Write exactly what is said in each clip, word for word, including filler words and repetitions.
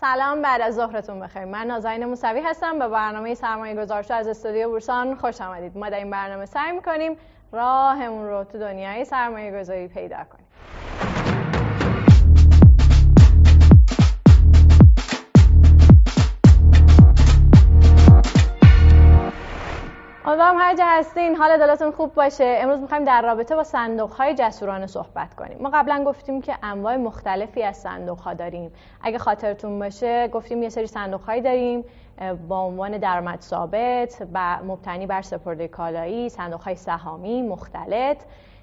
سلام، بعد از ظهرتون بخیر. من نازنین موسوی هستم. به برنامه سرمایه‌گذار شو از استودیو برسان خوش آمدید. ما در این برنامه سعی می‌کنیم راهمون رو تو دنیای سرمایه‌گذاری پیدا کنیم. امیدوارم هر جا هستین حال دلتون خوب باشه. امروز می‌خوایم در رابطه با صندوق‌های جسورانه صحبت کنیم. ما قبلا گفتیم که انواع مختلفی از صندوق‌ها داریم. اگه خاطرتون باشه گفتیم یه سری صندوق‌هایی داریم با عنوان درآمد ثابت و مبتنی بر سپرده کالایی، صندوق‌های سهامی، مختلط،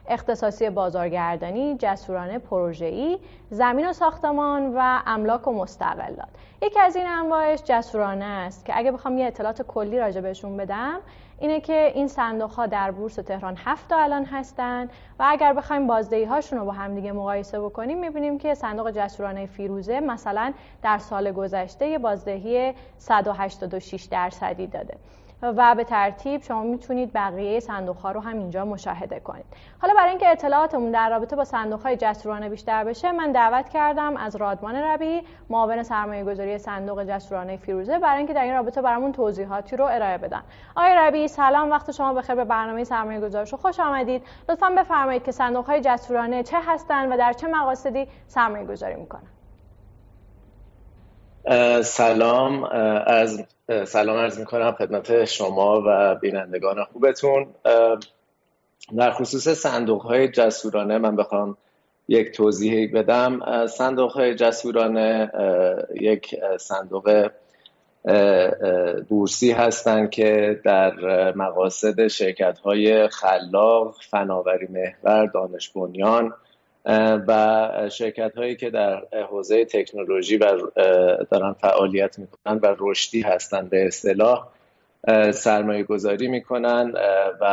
اختصاصی بازارگردانی، جسورانه پروژه‌ای، زمین و ساختمان و املاک و مستقلات. یکی از این انواعش جسورانه است که اگه بخوام یه اطلاعات کلی راجع بهشون بدم، اینه که این صندوق‌ها در بورس تهران هفت تا الان هستن و اگر بخوایم بازدهی‌هاشون رو با هم دیگه مقایسه بکنیم، می‌بینیم که صندوق جسورانه فیروزه مثلا در سال گذشته یه بازدهی صد و هشتاد و شش درصدی داده و به ترتیب شما میتونید بقیه صندوق‌ها رو هم اینجا مشاهده کنید. حالا برای اینکه اطلاعاتمون در رابطه با صندوق‌های جسورانه بیشتر بشه، من دعوت کردم از رادمان ربیعی، معاون سرمایه‌گذاری صندوق جسورانه فیروزه، برای اینکه در این رابطه برامون توضیحاتی رو ارائه بدن. آقای ربیعی سلام، وقت شما بخیر. به برنامه سرمایه‌گذار شو خوش آمدید. لطفاً بفرمایید که صندوق‌های جسورانه چه هستند و در چه مقاصدی سرمایه‌گذاری می‌کنند. سلام از سلام عرض میکنم خدمت شما و بینندگان خوبتون. در خصوص صندوق‌های جسورانه من بخوام یک توضیحی بدم، صندوق‌های جسورانه یک صندوق بورسی هستند که در مقاصد شرکت‌های خلاق، فناوری محور، دانش بنیان و شرکت هایی که در حوزه تکنولوژی و دارن فعالیت میکنن و رشدی هستن به اصطلاح سرمایه گذاری میکنن و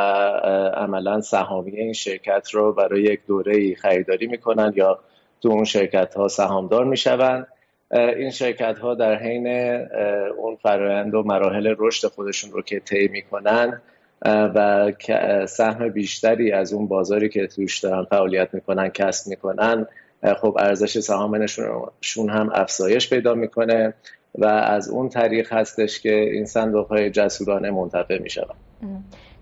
عملا سهامی این شرکت رو برای یک دوره خریداری میکنن یا تو اون شرکت ها سهامدار میشون. این شرکت ها در حین اون فرآیند و مراحل رشد خودشون رو که طی میکنن و سهم بیشتری از اون بازاری که توش دارن فعالیت میکنن کسب میکنن، خب ارزش سهامشون هم افزایش پیدا میکنه و از اون طریق هستش که این صندوق‌های جسورانه منتفع میشن.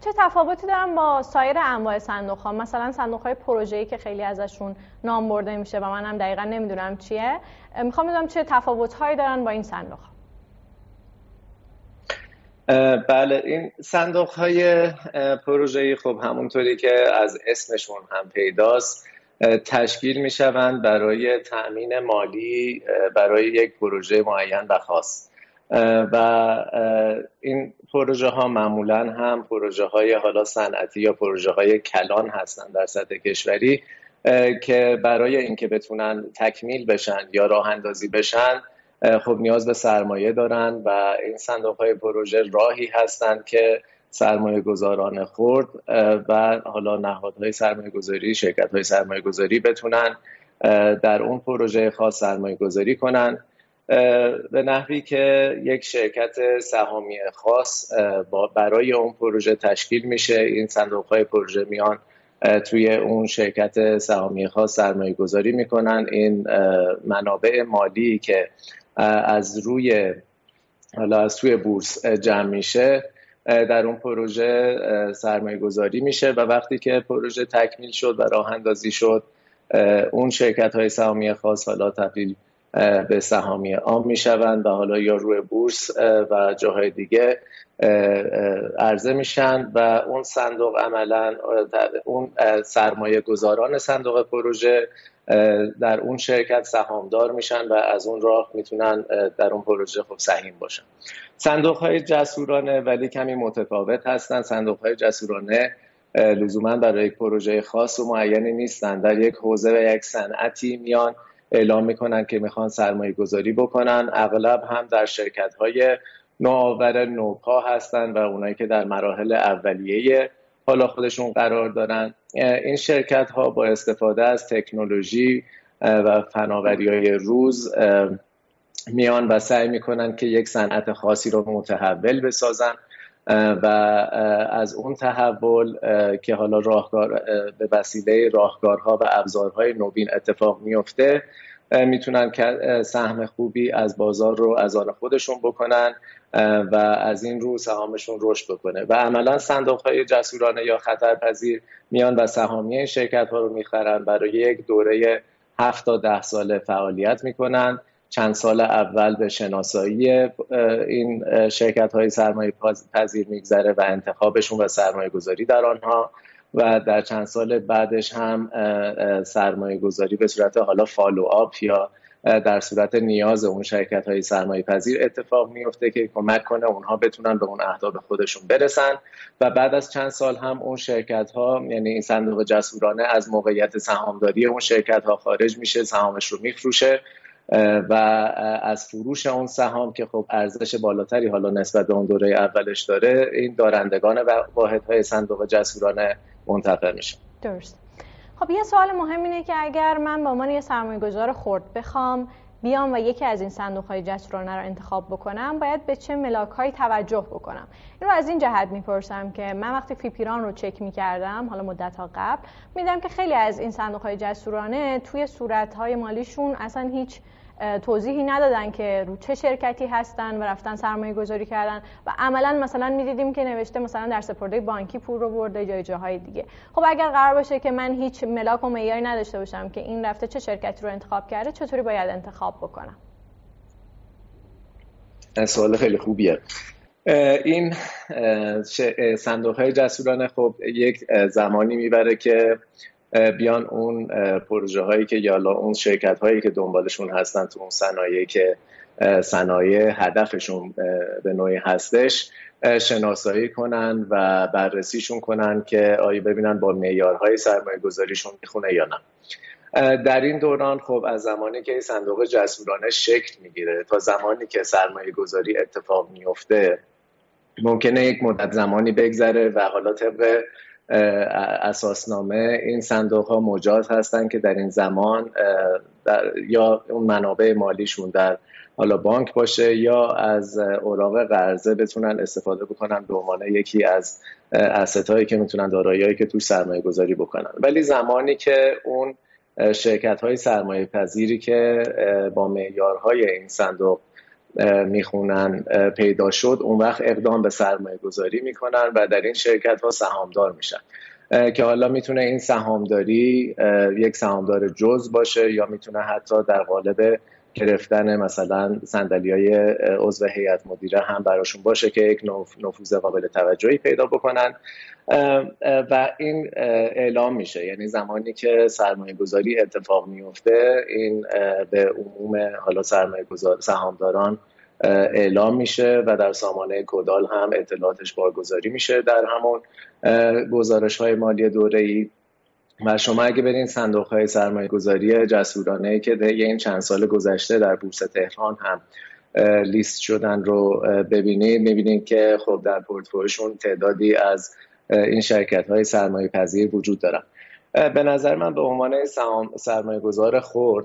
چه تفاوتی دارن با سایر انواع صندوق‌ها؟ مثلا صندوق‌های پروژه‌ای که خیلی ازشون نام برده میشه و من هم دقیقاً نمیدونم چیه. میخوام بدونم چه تفاوت‌هایی دارن با این صندوق‌ها. بله، این صندوق‌های پروژه‌ای خب همونطوری که از اسمشون هم پیداست تشکیل می‌شوند برای تأمین مالی برای یک پروژه معین و خاص و این پروژه‌ها معمولاً هم پروژه‌های حالا صنعتی یا پروژه‌های کلان هستند در سطح کشوری که برای اینکه بتونن تکمیل بشن یا راه‌اندازی بشن خب نیاز به سرمایه دارن و این صندوق‌های پروژه راهی هستند که سرمایه گذاران خرد و حالا نهادهای سرمایه گذاری، شرکت‌های سرمایه گذاری بتونن در اون پروژه خاص سرمایه گذاری کنن به نحوی که یک شرکت سهامی خاص برای اون پروژه تشکیل میشه. این صندوق‌های پروژه میان توی اون شرکت سهامی خاص سرمایه گذاری میکنن. این منابع مالی که از روی حالا از توی بورس جمع میشه در اون پروژه سرمایه گذاری میشه و وقتی که پروژه تکمیل شد و راه اندازی شد اون شرکت های سهامی خاص حالا تبدیل به سهامی عام میشوند و حالا یا روی بورس و جاهای دیگه عرضه میشن و اون صندوق عملا اون سرمایه گذاران صندوق پروژه در اون شرکت سهامدار میشن و از اون راه میتونن در اون پروژه خب سهیم باشن. صندوق های جسورانه ولی کمی متفاوت هستن. صندوق های جسورانه لزوما برای یک پروژه خاص و معینی نیستن، در یک حوزه و یک صنعتی میان اعلام میکنن که میخوان سرمایه گذاری بکنن. اغلب هم در شرکت های نوآور نوپا هستن و اونایی که در مراحل اولیه حالا خودشون قرار دارن. این شرکت ها با استفاده از تکنولوژی و فناوری های روز میان و سعی میکنن که یک صنعت خاصی رو متحول بسازن و از اون تحول که حالا راهکار به وسیله راهکارها و ابزارهای نوین اتفاق میفته میتونن سهم خوبی از بازار رو از آن خودشون بکنن و از این رو سهامشون رشد بکنه و عملا صندوق‌های جسورانه یا خطرپذیر میان و سهامیه شرکت‌ها رو میخرن، برای یک دوره هفت تا ده ساله فعالیت میکنن. چند سال اول به شناسایی این شرکت‌های سرمایه پذیر میگذره و انتخابشون و سرمایه گذاری در آنها و در چند سال بعدش هم سرمایه گذاری به صورت حالا فالو آپ یا در صورت نیاز اون شرکت‌های سرمایه پذیر اتفاق میفته که کمک کنه اونها بتونن به اون اهداف خودشون برسن و بعد از چند سال هم اون شرکت‌ها، یعنی این صندوق جسورانه، از موقعیت سهامداری اون شرکت‌ها خارج میشه، سهامش رو میفروشه و از فروش اون سهام که خب ارزش بالاتری حالا نسبت به اون دوره اولش داره، این دارندگان واحدهای صندوق جسورانه منتفع میشن. درست. خب یه سوال مهم اینه که اگر من با من یه سرمایه‌گذار خرد بخوام بیام و یکی از این صندوق‌های جسورانه رو انتخاب بکنم، باید به چه ملاک‌هایی توجه بکنم؟ این رو از این جهت میپرسم که من وقتی فیپیران رو چک می‌کردم، حالا مدت‌ها قبل، می‌دیدم که خیلی از این صندوق‌های جسورانه توی صورت‌های مالیشون اصلا هیچ توضیحی ندادن که رو چه شرکتی هستن و رفتن سرمایه گذاری کردن و عملا مثلا میدیدیم که نوشته مثلا در سپرده بانکی پول رو برده جای جاهای دیگه. خب اگر قرار باشه که من هیچ ملاک و معیاری نداشته باشم که این رفته چه شرکتی رو انتخاب کرده، چطوری باید انتخاب بکنم؟ سوال خیلی خوبیه. این صندوق‌های جسورانه خب یک زمانی میبره که بیان اون پروژه هایی که یالا اون شرکت هایی که دنبالشون هستن تو اون صنایعی که صنایع هدفشون به نوعی هستش شناسایی کنن و بررسیشون کنن که آیا ببینن با معیارهای سرمایه گذاریشون میخونه یا نه. در این دوران خب از زمانی که این صندوق جسورانه شکل میگیره تا زمانی که سرمایه گذاری اتفاق میفته ممکنه یک مدت زمانی بگذره و حالا طبق اساسنامه این صندوق ها مجاز هستن که در این زمان در یا اون منابع مالیشون در حالا بانک باشه یا از اوراق قرضه بتونن استفاده بکنن به عنوان یکی از اسطهایی که میتونن دارایی‌هایی که توش سرمایه گذاری بکنن. ولی زمانی که اون شرکت های سرمایه پذیری که با معیارهای این صندوق میخونن پیدا شد، اون وقت اقدام به سرمایه گذاری میکنن و در این شرکت ها سهامدار میشن که حالا میتونه این سهامداری یک سهامدار جز باشه یا میتونه حتی در قالب گرفتن مثلا صندلی‌های عضو هیئت مدیره هم براشون باشه که یک نفوذ قابل توجهی پیدا بکنن و این اعلام میشه. یعنی زمانی که سرمایه گذاری اتفاق میفته این به عموم حالا سرمایه گذار سهامداران اعلام میشه و در سامانه کدال هم اطلاعاتش بارگذاری میشه در همون گزارش‌های مالی دوره‌ای. و شما اگه برین صندوق‌های سرمایه‌گذاری جسورانه که در این چند سال گذشته در بورس تهران هم لیست شدن رو ببینید، می‌بینید که خب در پورتفولیوشون تعدادی از این شرکت‌های سرمایه‌پذیر وجود دارن. به نظر من به عنوان سرمایه‌گذار خرد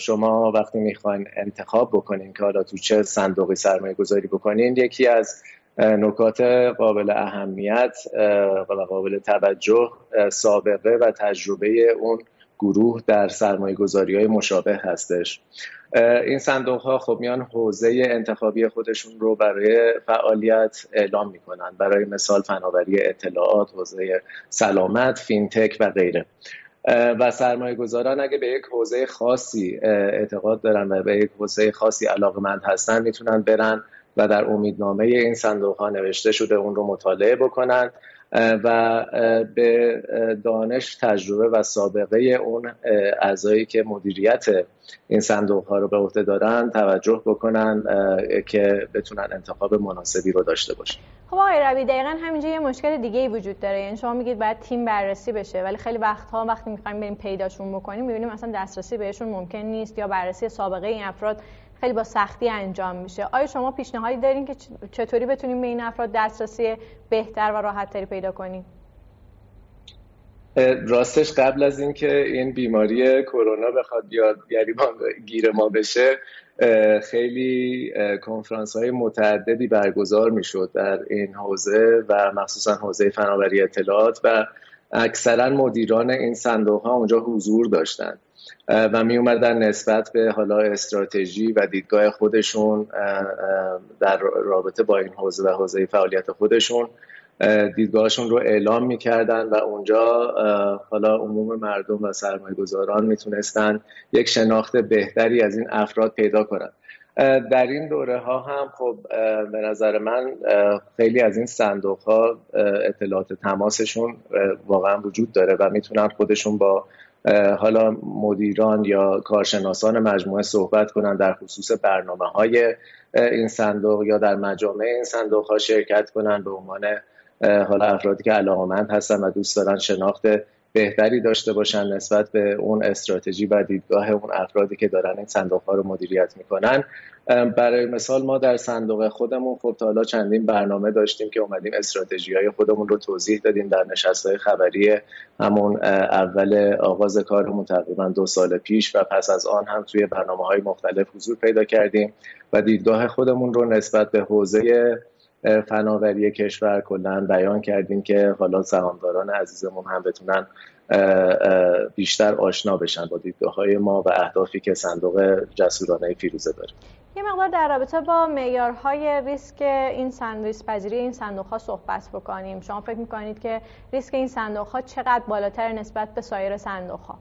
شما وقتی می‌خواین انتخاب بکنین که حالا تو چه صندوقی سرمایه‌گذاری بکنین، یکی از نکات قابل اهمیت و قابل توجه سابقه و تجربه اون گروه در سرمایه گذاری های مشابه هستش. این صندوق ها خب میان حوزه انتخابی خودشون رو برای فعالیت اعلام می کنن، برای مثال فناوری اطلاعات، حوزه سلامت، فینتک و غیره. و سرمایه گذاران اگه به یک حوزه خاصی اعتقاد دارن و به یک حوزه خاصی علاقمند هستن میتونن برن و در امیدنامه این صندوق ها نوشته شده اون رو مطالعه بکنن و به دانش، تجربه و سابقه اون اعضایی که مدیریت این صندوق ها رو به عهده دارن توجه بکنن که بتونن انتخاب مناسبی رو داشته باشن. خب آقای ربیعی، دقیقاً همینجا یه مشکل دیگه‌ای وجود داره. یعنی شما میگید باید تیم بررسی بشه، ولی خیلی وقت‌ها وقتی می‌خوایم بریم پیداشون بکنیم می‌بینیم اصلا دسترسی بهشون ممکن نیست یا بررسی سابقه این افراد خیلی با سختی انجام میشه. آیا شما پیشنهادی دارین که چطوری بتونیم به این افراد دسترسی بهتر و راحت‌تری پیدا کنیم؟ راستش قبل از این که این بیماری کرونا بخواد بیاد گریبان گیر ما بشه، خیلی کنفرانس‌های متعددی برگزار میشد در این حوزه و مخصوصا حوزه فناوری اطلاعات و اکثرا مدیران این صندوق‌ها اونجا حضور داشتند. و می اومدن نسبت به حالا استراتژی و دیدگاه خودشون در رابطه با این حوزه و حوزه فعالیت خودشون دیدگاهشون رو اعلام میکردن و اونجا حالا عموم مردم و سرمایه‌گذاران میتونستن یک شناخت بهتری از این افراد پیدا کنن. در این دوره ها هم خب به نظر من خیلی از این صندوق ها اطلاعات تماسشون واقعا وجود داره و میتونن خودشون با حالا مدیران یا کارشناسان مجموعه صحبت کنن در خصوص برنامه های این صندوق یا در مجامع این صندوق ها شرکت کنن به عنوان حالا افرادی که علاقه‌مند هستن و دوست دارن شناخت بهتری داشته باشن نسبت به اون استراتژی و دیدگاه اون افرادی که دارن این صندوق ها رو مدیریت میکنن. برای مثال ما در صندوق خودمون خب تا حالا چندین برنامه داشتیم که اومدیم استراتژی های خودمون رو توضیح دادیم در نشست های خبری همون اول آغاز کارمون تقریبا دو سال پیش و پس از آن هم توی برنامه های مختلف حضور پیدا کردیم و دیدگاه خودمون رو نسبت به حوزه فناوری کشور کلاً بیان کردیم که حالا سهامداران عزیزمون هم بتونن بیشتر آشنا بشن با دیدگاه‌های ما و اهدافی که صندوق جسورانه فیروزه داره. یه مقدار در رابطه با معیارهای ریسک این صندوق، ریسک پذیری این صندوق‌ها صحبت بکنیم. شما فکر می‌کنید که ریسک این صندوق‌ها چقدر بالاتر نسبت به سایر صندوق‌ها؟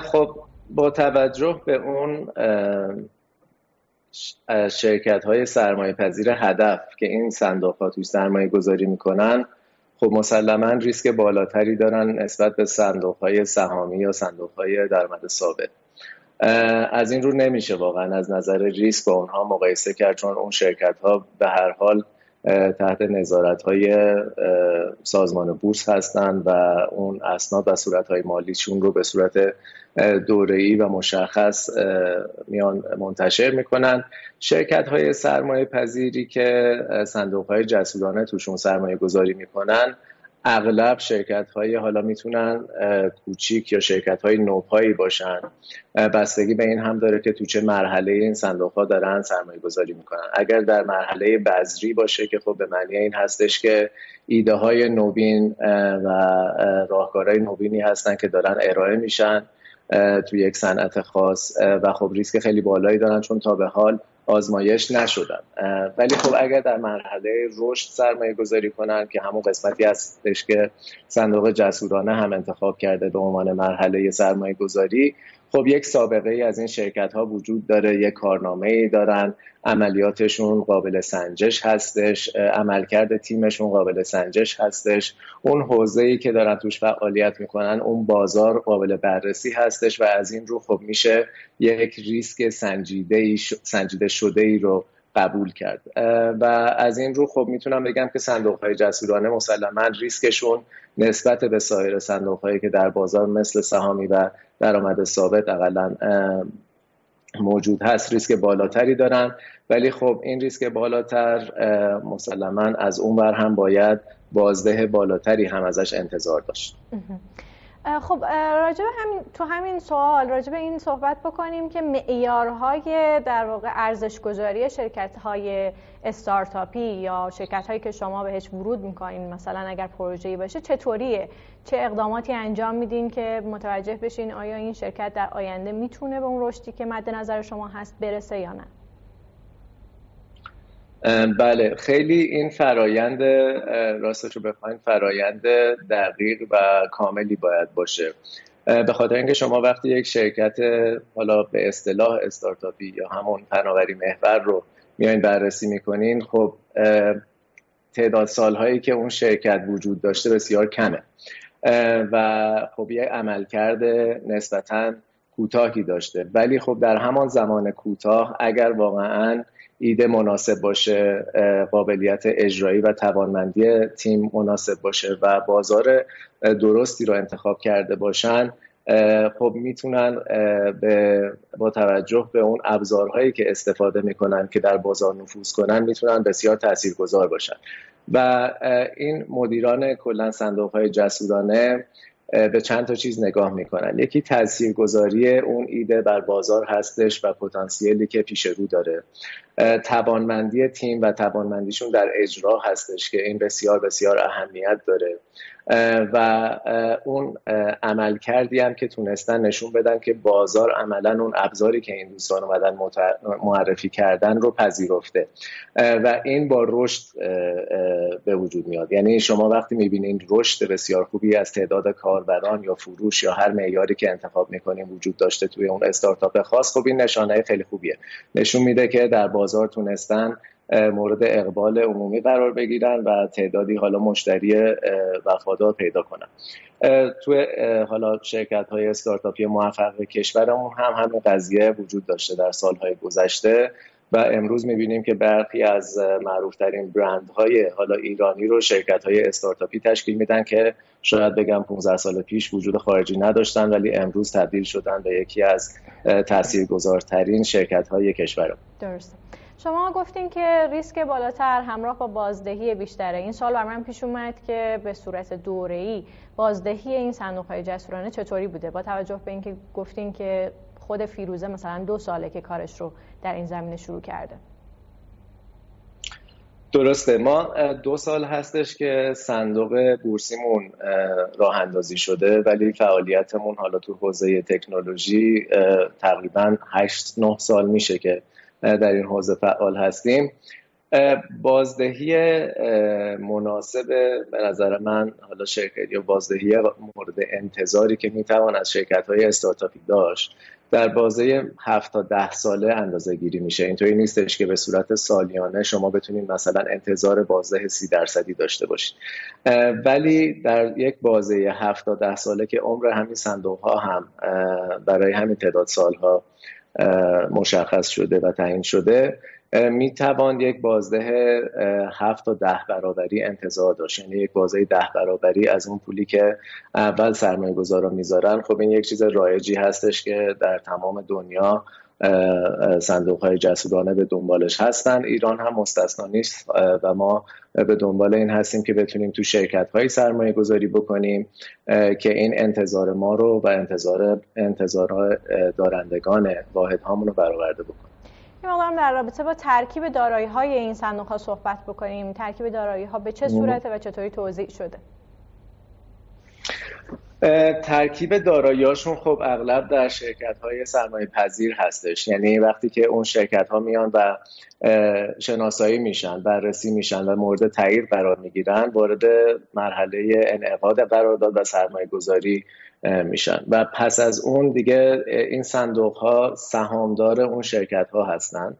خب با توجه به اون شرکت‌های سرمایه‌پذیر هدف که این صندوق‌ها توی سرمایه‌گذاری می‌کنن خب مسلماً ریسک بالاتری دارن نسبت به صندوق‌های سهامی یا صندوق‌های درآمد ثابت. از این رو نمیشه واقعاً از نظر ریسک با اونها مقایسه کرد، چون اون شرکت‌ها به هر حال تحت نظارت‌های سازمان بورس هستند و اون اسناد و صورت‌های مالیشون رو به صورت دوره‌ای و مشخص میان منتشر می‌کنن. شرکت‌های سرمایه‌پذیری که صندوق‌های جسورانه توشون سرمایه‌گذاری می‌کنن اغلب شرکت‌های حالا میتونن کوچیک یا شرکت‌های نوپایی باشن، بستگی به این هم داره که تو چه مرحله این صندوق‌ها دارن سرمایه‌گذاری می‌کنن. اگر در مرحله بذری باشه که خب به معنی این هستش که ایده‌های نوین و راهکارهای نوینی هستن که دارن ارائه میشن توی یک صنعت خاص و خب ریسک خیلی بالایی دارن چون تا به حال آزمایش نشدن. ولی خب اگر در مرحله رشد سرمایه گذاری کنن که همون قسمتی هستش که صندوق جسورانه هم انتخاب کرده به عنوان مرحله سرمایه گذاری، خب یک سابقه ای از این شرکت ها وجود داره، یک کارنامه ای دارن، عملیاتشون قابل سنجش هستش، عملکرد تیمشون قابل سنجش هستش، اون حوزه‌ای که دارن توش فعالیت میکنن اون بازار قابل بررسی هستش و از این رو خب میشه یک ریسک سنجیده سنجیده شده ای رو قبول کرد و از این رو خب میتونم بگم که صندوق‌های جسورانه مسلماً ریسکشون نسبت به سایر صندوق‌هایی که در بازار مثل سهامی و درآمد ثابت اقلاً موجود هست ریسک بالاتری دارن. ولی خب این ریسک بالاتر مسلماً از اون ور هم باید بازده بالاتری هم ازش انتظار داشت. خب راجب همین تو همین سوال راجب این صحبت بکنیم که معیارهای در واقع ارزش گذاری شرکت‌های استارتاپی یا شرکت‌هایی که شما بهش ورود می‌کنین، مثلا اگر پروژه‌ای باشه چطوریه؟ چه اقداماتی انجام میدین که متوجه بشین آیا این شرکت در آینده میتونه به اون رشدی که مد نظر شما هست برسه یا نه؟ بله، خیلی این فرایند راستش رو بخواید فرایند دقیق و کاملی باید باشه، به خاطر اینکه شما وقتی یک شرکت حالا به اصطلاح استارتاپی یا همون فناوری محور رو میاین بررسی میکنین، خب تعداد سالهایی که اون شرکت وجود داشته بسیار کمه و خب یه عملکرد نسبتاً کوتاهی داشته. ولی خب در همان زمان کوتاه اگر واقعاً ایده مناسب باشه، قابلیت اجرایی و توانمندی تیم مناسب باشه و بازار درستی رو انتخاب کرده باشن، خب میتونن با توجه به اون ابزارهایی که استفاده میکنن که در بازار نفوذ کنن میتونن بسیار تاثیرگذار باشن. و این مدیران کلا صندوق‌های جسورانه به چند تا چیز نگاه میکنن. یکی تاثیرگذاری اون ایده بر بازار هستش و پتانسیلی که پیش رو داره. توانمندی تیم و توانمندیشون در اجرا هستش که این بسیار بسیار اهمیت داره و اون عمل کردیم که تونستن نشون بدن که بازار عملا اون ابزاری که این دوستان اومدن معرفی کردن رو پذیرفته و این با رشد به وجود میاد. یعنی شما وقتی میبینید رشد بسیار خوبی از تعداد کاربران یا فروش یا هر معیاری که انتخاب میکنیم وجود داشته توی اون استارتاپ خاص، خب این نشانه خیلی خوبیه، نشون میده که در بازار تونستن مورد اقبال عمومی قرار بگیرن و تعدادی حالا مشتری وفادار پیدا کنن. توی حالا شرکت‌های استارتاپی موفق کشورمون هم همین قضیه وجود داشته در سال‌های گذشته و امروز می‌بینیم که برخی از معروف‌ترین برندهای حالا ایرانی رو شرکت‌های استارتاپی تشکیل میدن که شاید بگم پانزده سال پیش وجود خارجی نداشتن ولی امروز تبدیل شدن به یکی از تاثیرگذارترین شرکت‌های کشورمون. درست. شما گفتین که ریسک بالاتر همراه با بازدهی بیشتره. این سال برای من پیش اومد که به صورت دوره‌ای بازدهی این صندوق‌های جسورانه چطوری بوده؟ با توجه به اینکه گفتین که خود فیروزه مثلا دو ساله که کارش رو در این زمینه شروع کرده. درسته، ما دو سال هستش که صندوق بورسیمون راه اندازی شده ولی فعالیتمون حالا تو حوزه تکنولوژی تقریباً هشت نه سال میشه که در این حوزه فعال هستیم. بازدهی مناسب به نظر من حالا شرکت یا بازدهی مورد انتظاری که میتوان از شرکت‌های استارتاپی داشت در بازه هفت تا ده ساله اندازه گیری میشه. اینطوری نیستش که به صورت سالیانه شما بتونید مثلا انتظار بازه سی درصدی داشته باشید، ولی در یک بازه هفت تا ده ساله که عمر همین صندوق ها هم برای همین تعداد سالها مشخص شده و تعیین شده، می توان یک بازده هفت تا ده برابری انتظار داشت. یعنی یک بازده ده برابری از اون پولی که اول سرمایه گذاران میذارن. خب این یک چیز رایجی هستش که در تمام دنیا صندوق‌های جسورانه به دنبالش هستن، ایران هم مستثنا نیست و ما به دنبال این هستیم که بتونیم تو شرکت‌های سرمایه گذاری بکنیم که این انتظار ما رو و انتظار انتظار دارندگان واحدهامون رو برآورده بکنیم. ما قرارم در رابطه با ترکیب دارایی‌های این صندوق‌ها صحبت بکنیم. ترکیب دارایی‌ها به چه صورته و چطوری توزیع شده؟ ترکیب دارایی‌هاشون خب اغلب در شرکت‌های سرمایه‌پذیر هستش. یعنی وقتی که اون شرکت‌ها میان و شناسایی میشن، بررسی میشن و مورد تایید قرار میگیرن، وارد مرحله انعقاد قرارداد و سرمایه‌گذاری میشن و پس از اون دیگه این صندوق‌ها سهامدار اون شرکت‌ها هستن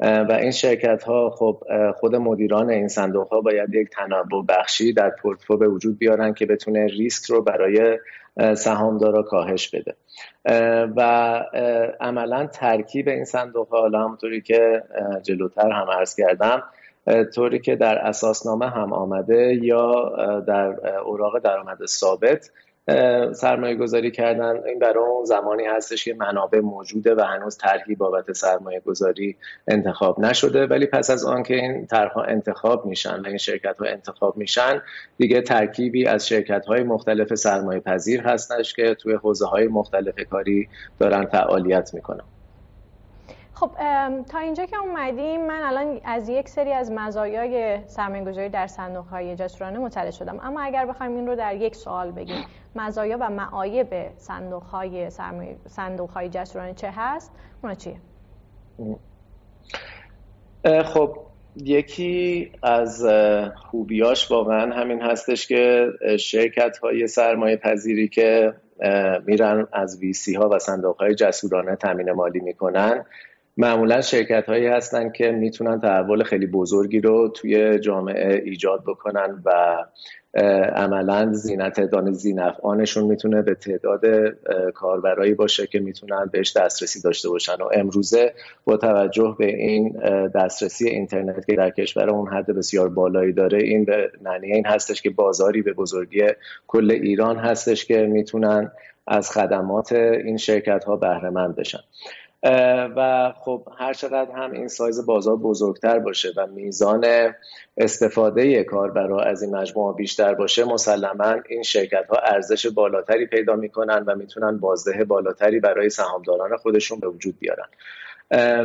و این شرکت‌ها خب خود مدیران این صندوق‌ها باید یک تنوع بخشی در پورتفوی به وجود بیارن که بتونه ریسک رو برای سهامدارا کاهش بده و عملاً ترکیب این صندوق‌ها حالا همونطوری که جلوتر هم عرض کردم طوری که در اساسنامه هم آمده یا در اوراق درآمد ثابت سرمایه گذاری کردن، این برای اون زمانی هستش که منابع موجوده و هنوز طرحی بابت سرمایه گذاری انتخاب نشده، ولی پس از آن که این طرحها انتخاب میشن و این شرکت‌ها انتخاب میشن دیگه ترکیبی از شرکت‌های مختلف سرمایه پذیر هستش که توی حوزه‌های مختلف کاری دارن فعالیت میکنن. خب تا اینجا که اومدیم من الان از یک سری از مزایای سرمایه‌گذاری در صندوق‌های جسورانه مطلع شدم، اما اگر بخوایم این رو در یک سوال بگیم مزایا و معایب صندوق‌های سرمایه صندوق‌های جسورانه چه هست؟ اونا چیه؟ خب یکی از خوبیاش واقعا همین هستش که شرکت‌های سرمایه پذیری که میرن از وی‌سی‌ها و صندوق‌های جسورانه تامین مالی میکنن معمولا شرکت‌هایی هستن که میتونن تحول خیلی بزرگی رو توی جامعه ایجاد بکنن و عملاً زینت دانه زینفعانشون میتونه به تعداد کاربرایی باشه که میتونن بهش دسترسی داشته باشن و امروزه با توجه به این دسترسی اینترنت که در کشور اون حد بسیار بالایی داره، این به معنی این هستش که بازاری به بزرگی کل ایران هستش که میتونن از خدمات این شرکت‌ها بهره مند بشن و خب هر چقدر هم این سایز بازار بزرگتر باشه و میزان استفاده کاربرا از این مجموعه بیشتر باشه مسلماً این شرکت‌ها ارزش بالاتری پیدا می‌کنن و میتونن بازده بالاتری برای سهامداران خودشون به وجود بیارن.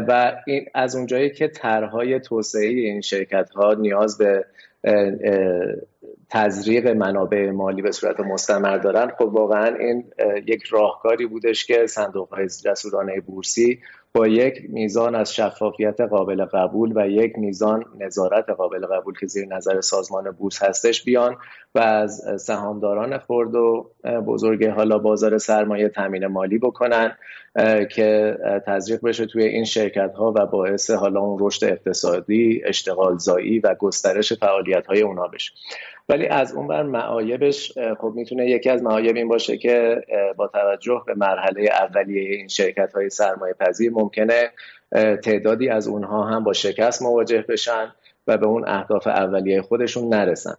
و این از اونجایی که طرح‌های توسعه‌ای این شرکت‌ها نیاز به تزریق منابع مالی به صورت مستمر دارن، خب واقعا این یک راهکاری بودش که صندوق‌های جسورانه بورسی با یک میزان از شفافیت قابل قبول و یک میزان نظارت قابل قبول که زیر نظر سازمان بورس هستش بیان و از سهامداران خرد و بزرگ حالا بازار سرمایه تامین مالی بکنن که تزریق بشه توی این شرکت‌ها و باعث حالا اون رشد اقتصادی، اشتغالزایی و گسترش فعالیت‌های اونها بشه. ولی از اون بر معایبش خب میتونه یکی از معایب این باشه که با توجه به مرحله اولیه این شرکت‌های سرمایه‌پذیر ممکنه تعدادی از اونها هم با شکست مواجه بشن و به اون اهداف اولیه خودشون نرسن.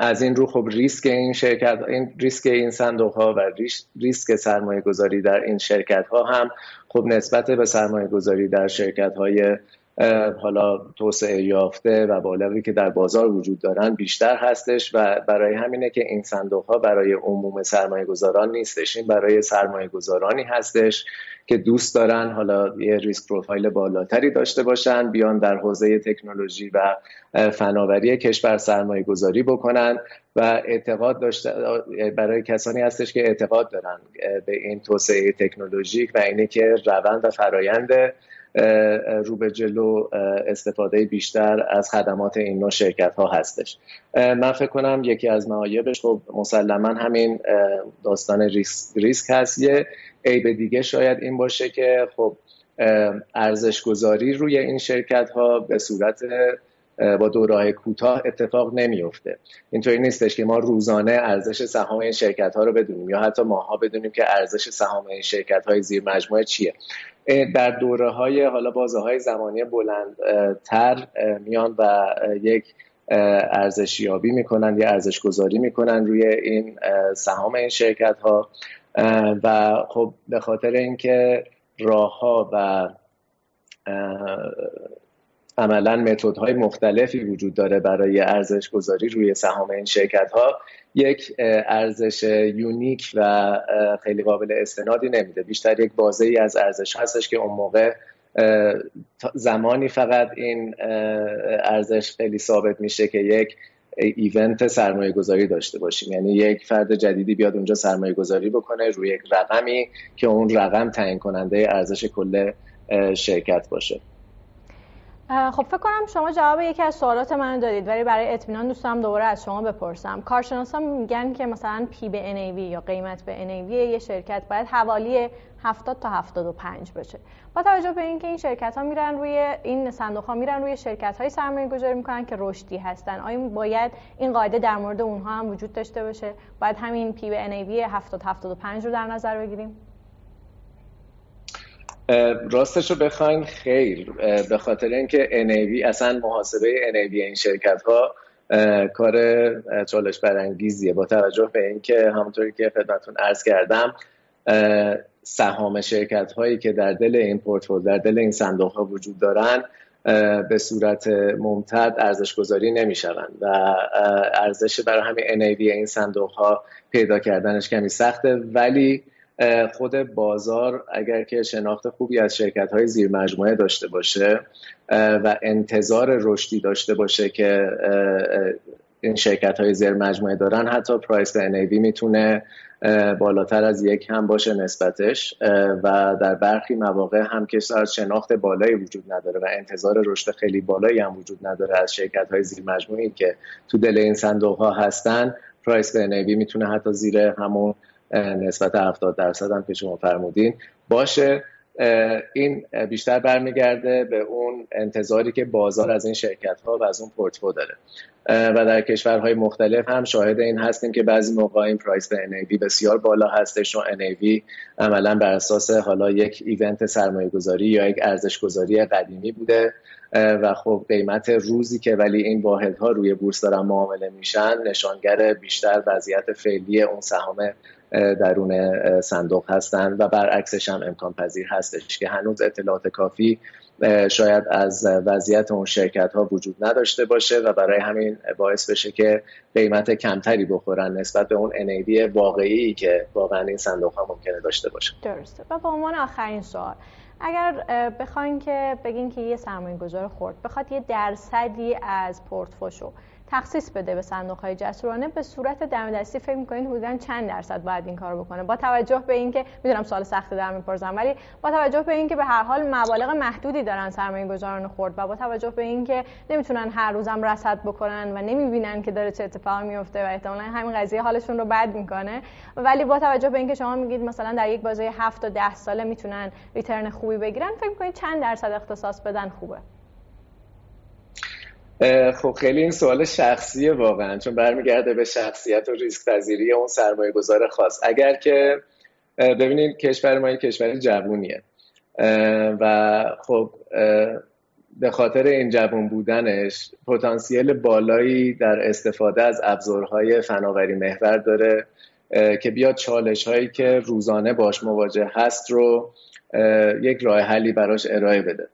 از این رو خب ریسک این شرکت، این ریسک این صندوق‌ها و ریسک سرمایه‌گذاری در این شرکت‌ها هم خب نسبت به سرمایه‌گذاری در شرکت‌های حالا توسعه یافته و بالغی که در بازار وجود دارن بیشتر هستش و برای همینه که این صندوق‌ها برای عموم سرمایه‌گذاران نیستش، این برای سرمایه‌گذارانی هستش که دوست دارن حالا یه ریسک پروفایل بالاتری داشته باشن، بیان در حوزه تکنولوژی و فناوری کشور سرمایه‌گذاری بکنن و اعتقاد داشته، برای کسانی هستش که اعتقاد دارن به این توسعه تکنولوژیک و اینه که روند و فرآیند رو به جلو استفاده بیشتر از خدمات این نوع شرکت ها هستش. من فکر کنم یکی از معایبش خب مسلما همین داستان ریسک, ریسک هست. یه عیب دیگه شاید این باشه که خب ارزش گذاری روی این شرکت ها به صورت با دوره‌های کوتاه اتفاق نمیفته. اینطوری نیستش که ما روزانه ارزش سهام این شرکت‌ها رو بدونیم یا حتی ماها بدونیم که ارزش سهام این شرکت‌های زیر مجموعه چیه. در دوره‌های حالا بازه‌های زمانی بلندتر میان و یک ارزشیابی میکنن یا ارزش گذاری میکنن روی این سهام این شرکت‌ها و خب به خاطر اینکه راه‌ها و عملاً متدهای مختلفی وجود داره برای ارزش گذاری روی سهام این شرکت‌ها، یک ارزش یونیک و خیلی قابل استنادی نمیده. بیشتر یک بازه‌ای از ارزش هستش که اون موقع زمانی فقط این ارزش خیلی ثابت میشه که یک ایونت سرمایه گذاری داشته باشیم، یعنی یک فرد جدیدی بیاد اونجا سرمایه گذاری بکنه روی یک رقمی که اون رقم تعیین کننده ارزش کل شرکت باشه. خب فکر کنم شما جواب یکی از سوالات منو دادید، ولی برای اطمینان دوست دارم دوباره از شما بپرسم. کارشناسا میگن که مثلا پی به ان ای وی یا قیمت به ان ای وی یه شرکت باید حوالی هفتاد تا هفتاد و پنج باشه. با توجه به اینکه این شرکت‌ها میرن روی این صندوق‌ها میرن روی شرکت‌های سرمایه‌گذاری میکنن که رشدی هستن، آیا باید این قاعده در مورد اونها هم وجود داشته باشه؟ باید همین پی به ان ای وی هفتاد تا هفتاد و پنج رو در نظر بگیریم؟ راستش رو بخواین خیر، به خاطر اینکه ان ای وی اصلا محاسبه ان ای وی این شرکت‌ها کار چالش برانگیزیه، با توجه به اینکه همونطوری که خدمتتون عرض کردم سهام شرکت‌هایی که در دل این پورتفولیو در دل این صندوق‌ها وجود دارن به صورت ممتد ارزش گذاری نمیشوند و ارزش برای همین ان ای وی این صندوق‌ها پیدا کردنش کمی سخته، ولی خود بازار اگر که شناخت خوبی از شرکت‌های زیر مجموعه داشته باشه و انتظار رشدی داشته باشه که این شرکت‌های زیر مجموعه دارن، حتی پرایس ان ای وی میتونه بالاتر از یک هم باشه نسبتش و در برخی مواقع هم که شناخت بالایی وجود نداره و انتظار رشد خیلی بالایی هم وجود نداره از شرکت‌های زیر مجموعه‌ای که تو دل این صندوق‌ها هستن، پرایس ان ای وی میتونه حتی زیر همون نسبت هفتاد درصد هم که شما فرمودین باشه. این بیشتر برمیگرده به اون انتظاری که بازار از این شرکت‌ها و از اون پورتفولیو داره و در کشورهای مختلف هم شاهد این هستیم که بعضی موقع این پرایس به ان ای وی بسیار بالا هستش و ان ای وی عملاً بر اساس حالا یک ایونت سرمایه‌گذاری یا یک ارزش‌گذاری قدیمی بوده و خب قیمت روزی که ولی این واحدها روی بورس دارن معامله میشن نشانگر بیشتر وضعیت فعلی اون سهام درون صندوق هستند و برعکسش هم امکان پذیر هستش که هنوز اطلاعات کافی شاید از وضعیت اون شرکت ها وجود نداشته باشه و برای همین باعث بشه که قیمت کمتری بخورن نسبت به اون ان ای وی واقعی که واقعا این صندوق ها ممکنه داشته باشه. درسته. و به عنوان آخرین سوال اگر بخواین که بگین که یه سرمایه‌گذار خرد بخواد یه درصدی از پورتفولیوشو تخصیص بده به صندوق‌های جسورانه، به صورت دمدستی فکر می‌کنید حدوداً چند درصد باید این کارو بکنه؟ با توجه به اینکه میدونم سوال سختی در میپرسم، ولی با توجه به اینکه به هر حال مبالغ محدودی دارن سرمایه‌گذاران خرد و با توجه به اینکه نمیتونن هر روزم رصد بکنن و نمیبینن که داره چه اتفاقی میفته و احتمالاً همین قضیه حالشون رو بد میکنه، ولی با توجه به اینکه شما میگید مثلا در یک بازه هفت تا ده ساله میتونن ریترن خوبی بگیرن، فکر می‌کنید چند درصد اختصاص بدن خوبه؟ خب خیلی این سوال شخصیه واقعا، چون برمیگرده به شخصیت و ریسک پذیری اون سرمایه گذار خاص. اگر که ببینید کشور ما یک کشور جوونیه و خب به خاطر این جوون بودنش پتانسیل بالایی در استفاده از ابزارهای فناوری محور داره که بیاد چالش هایی که روزانه باش مواجه هست رو یک راه حلی براش ارائه بده.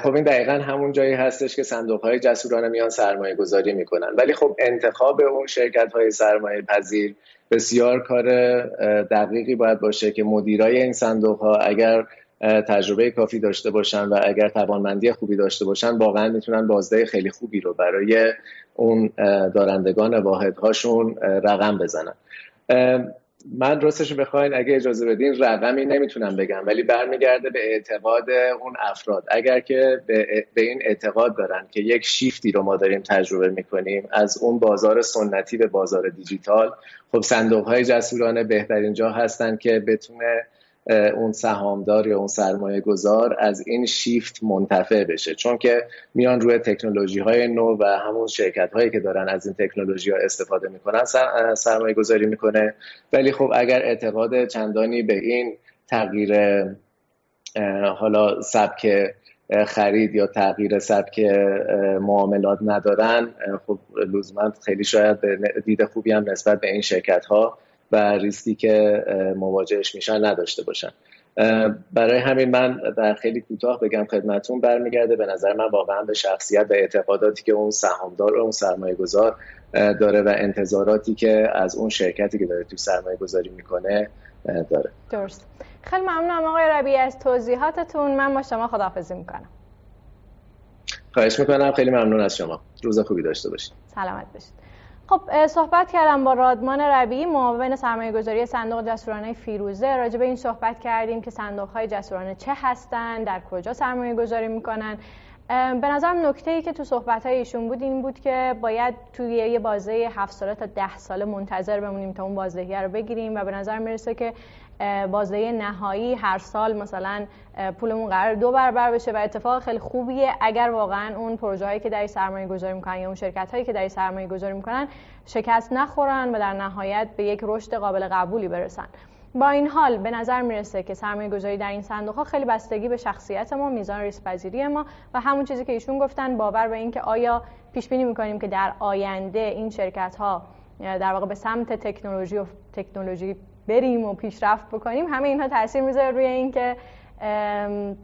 خب این دقیقاً همون جایی هستش که صندوق‌های جسورانه میان سرمایه گذاری میکنن، ولی خب انتخاب اون شرکت‌های سرمایه پذیر بسیار کار دقیقی باید باشه که مدیرای این صندوق‌ها اگر تجربه کافی داشته باشن و اگر توانمندی خوبی داشته باشن، واقعاً میتونن بازده خیلی خوبی رو برای اون دارندگان واحدهاشون رقم بزنن. من راستش بخواین اگه اجازه بدین رقمی نمیتونم بگم، ولی برمیگرده به اعتقاد اون افراد. اگر که به این اعتقاد دارن که یک شیفتی رو ما داریم تجربه میکنیم از اون بازار سنتی به بازار دیجیتال، خب صندوق‌های جسورانه بهترین جا هستن که بتونه اون سهامدار یا اون سرمایه گذار از این شیفت منتفع بشه، چون که میان روی تکنولوژی‌های نو و همون شرکت‌هایی که دارن از این تکنولوژی‌ها استفاده می‌کنن سرمایه گذاری می‌کنه. ولی خب اگر اعتقاد چندانی به این تغییر حالا سبک خرید یا تغییر سبک معاملات ندارن، خب لزوما خیلی شاید دید خوبی هم نسبت به این شرکت‌ها و ریسکی که مواجهش میشن نداشته باشن. برای همین من در خیلی کوتاه بگم خدمتون، برمیگرده به نظر من واقعا به شخصیت و اعتقاداتی که اون سهامدار اون سرمایه گذار داره و انتظاراتی که از اون شرکتی که داره توی سرمایه گذاری میکنه داره. درست. خیلی ممنونم آقای ربیعی از توضیحاتتون. من با شما خداحافظی میکنم. خواهش میکنم، خیلی ممنون از شما. روز خوبی داشته باشید. سلامت باشید. خب صحبت کردم با رادمان ربیعی، معاون سرمایه‌گذاری صندوق جسورانه فیروزه. راجع به این صحبت کردیم که صندوق‌های جسورانه چه هستند، در کجا سرمایه‌گذاری می‌کنن. به نظرم نکته‌ای که تو صحبت‌های ایشون بود این بود که باید توی یه بازه هفت ساله تا ده ساله منتظر بمونیم تا اون بازدهی رو بگیریم و به نظر میرسه که بازدهی نهایی هر سال مثلا پولمون قرار دو برابر بشه و اتفاق خیلی خوبیه اگر واقعا اون پروژه‌هایی که در سرمایه گذاری میکنن یا اون شرکت‌هایی که در سرمایه گذاری میکنن شکست نخورن و در نهایت به یک رشد قابل قبولی برسن. با این حال به نظر میرسه که سرمایه گذاری در این صندوق‌ها خیلی بستگی به شخصیت ما، میزان ریسک پذیری ما و همون چیزی که ایشون گفتن، باور به این که آیا پیش بینی میکنیم که در آینده این شرکت‌ها در واقع به سمت تکنولوژی و تکنولوژی بریم و پیشرفت بکنیم. همه اینها تاثیر میذاره روی اینکه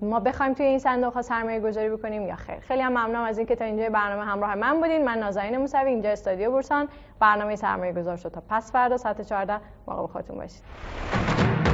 ما بخوایم توی این صندوق‌ها سرمایه گذاری بکنیم یا خیر. خیلی هم ممنونم از اینکه تا اینجا برنامه همراه من بودین. من نازنین موسوی، اینجا استادیو برسان، برنامه سرمایه گذار شد. تا پس فردا ساعت چهارده مراقب خودتون باشید.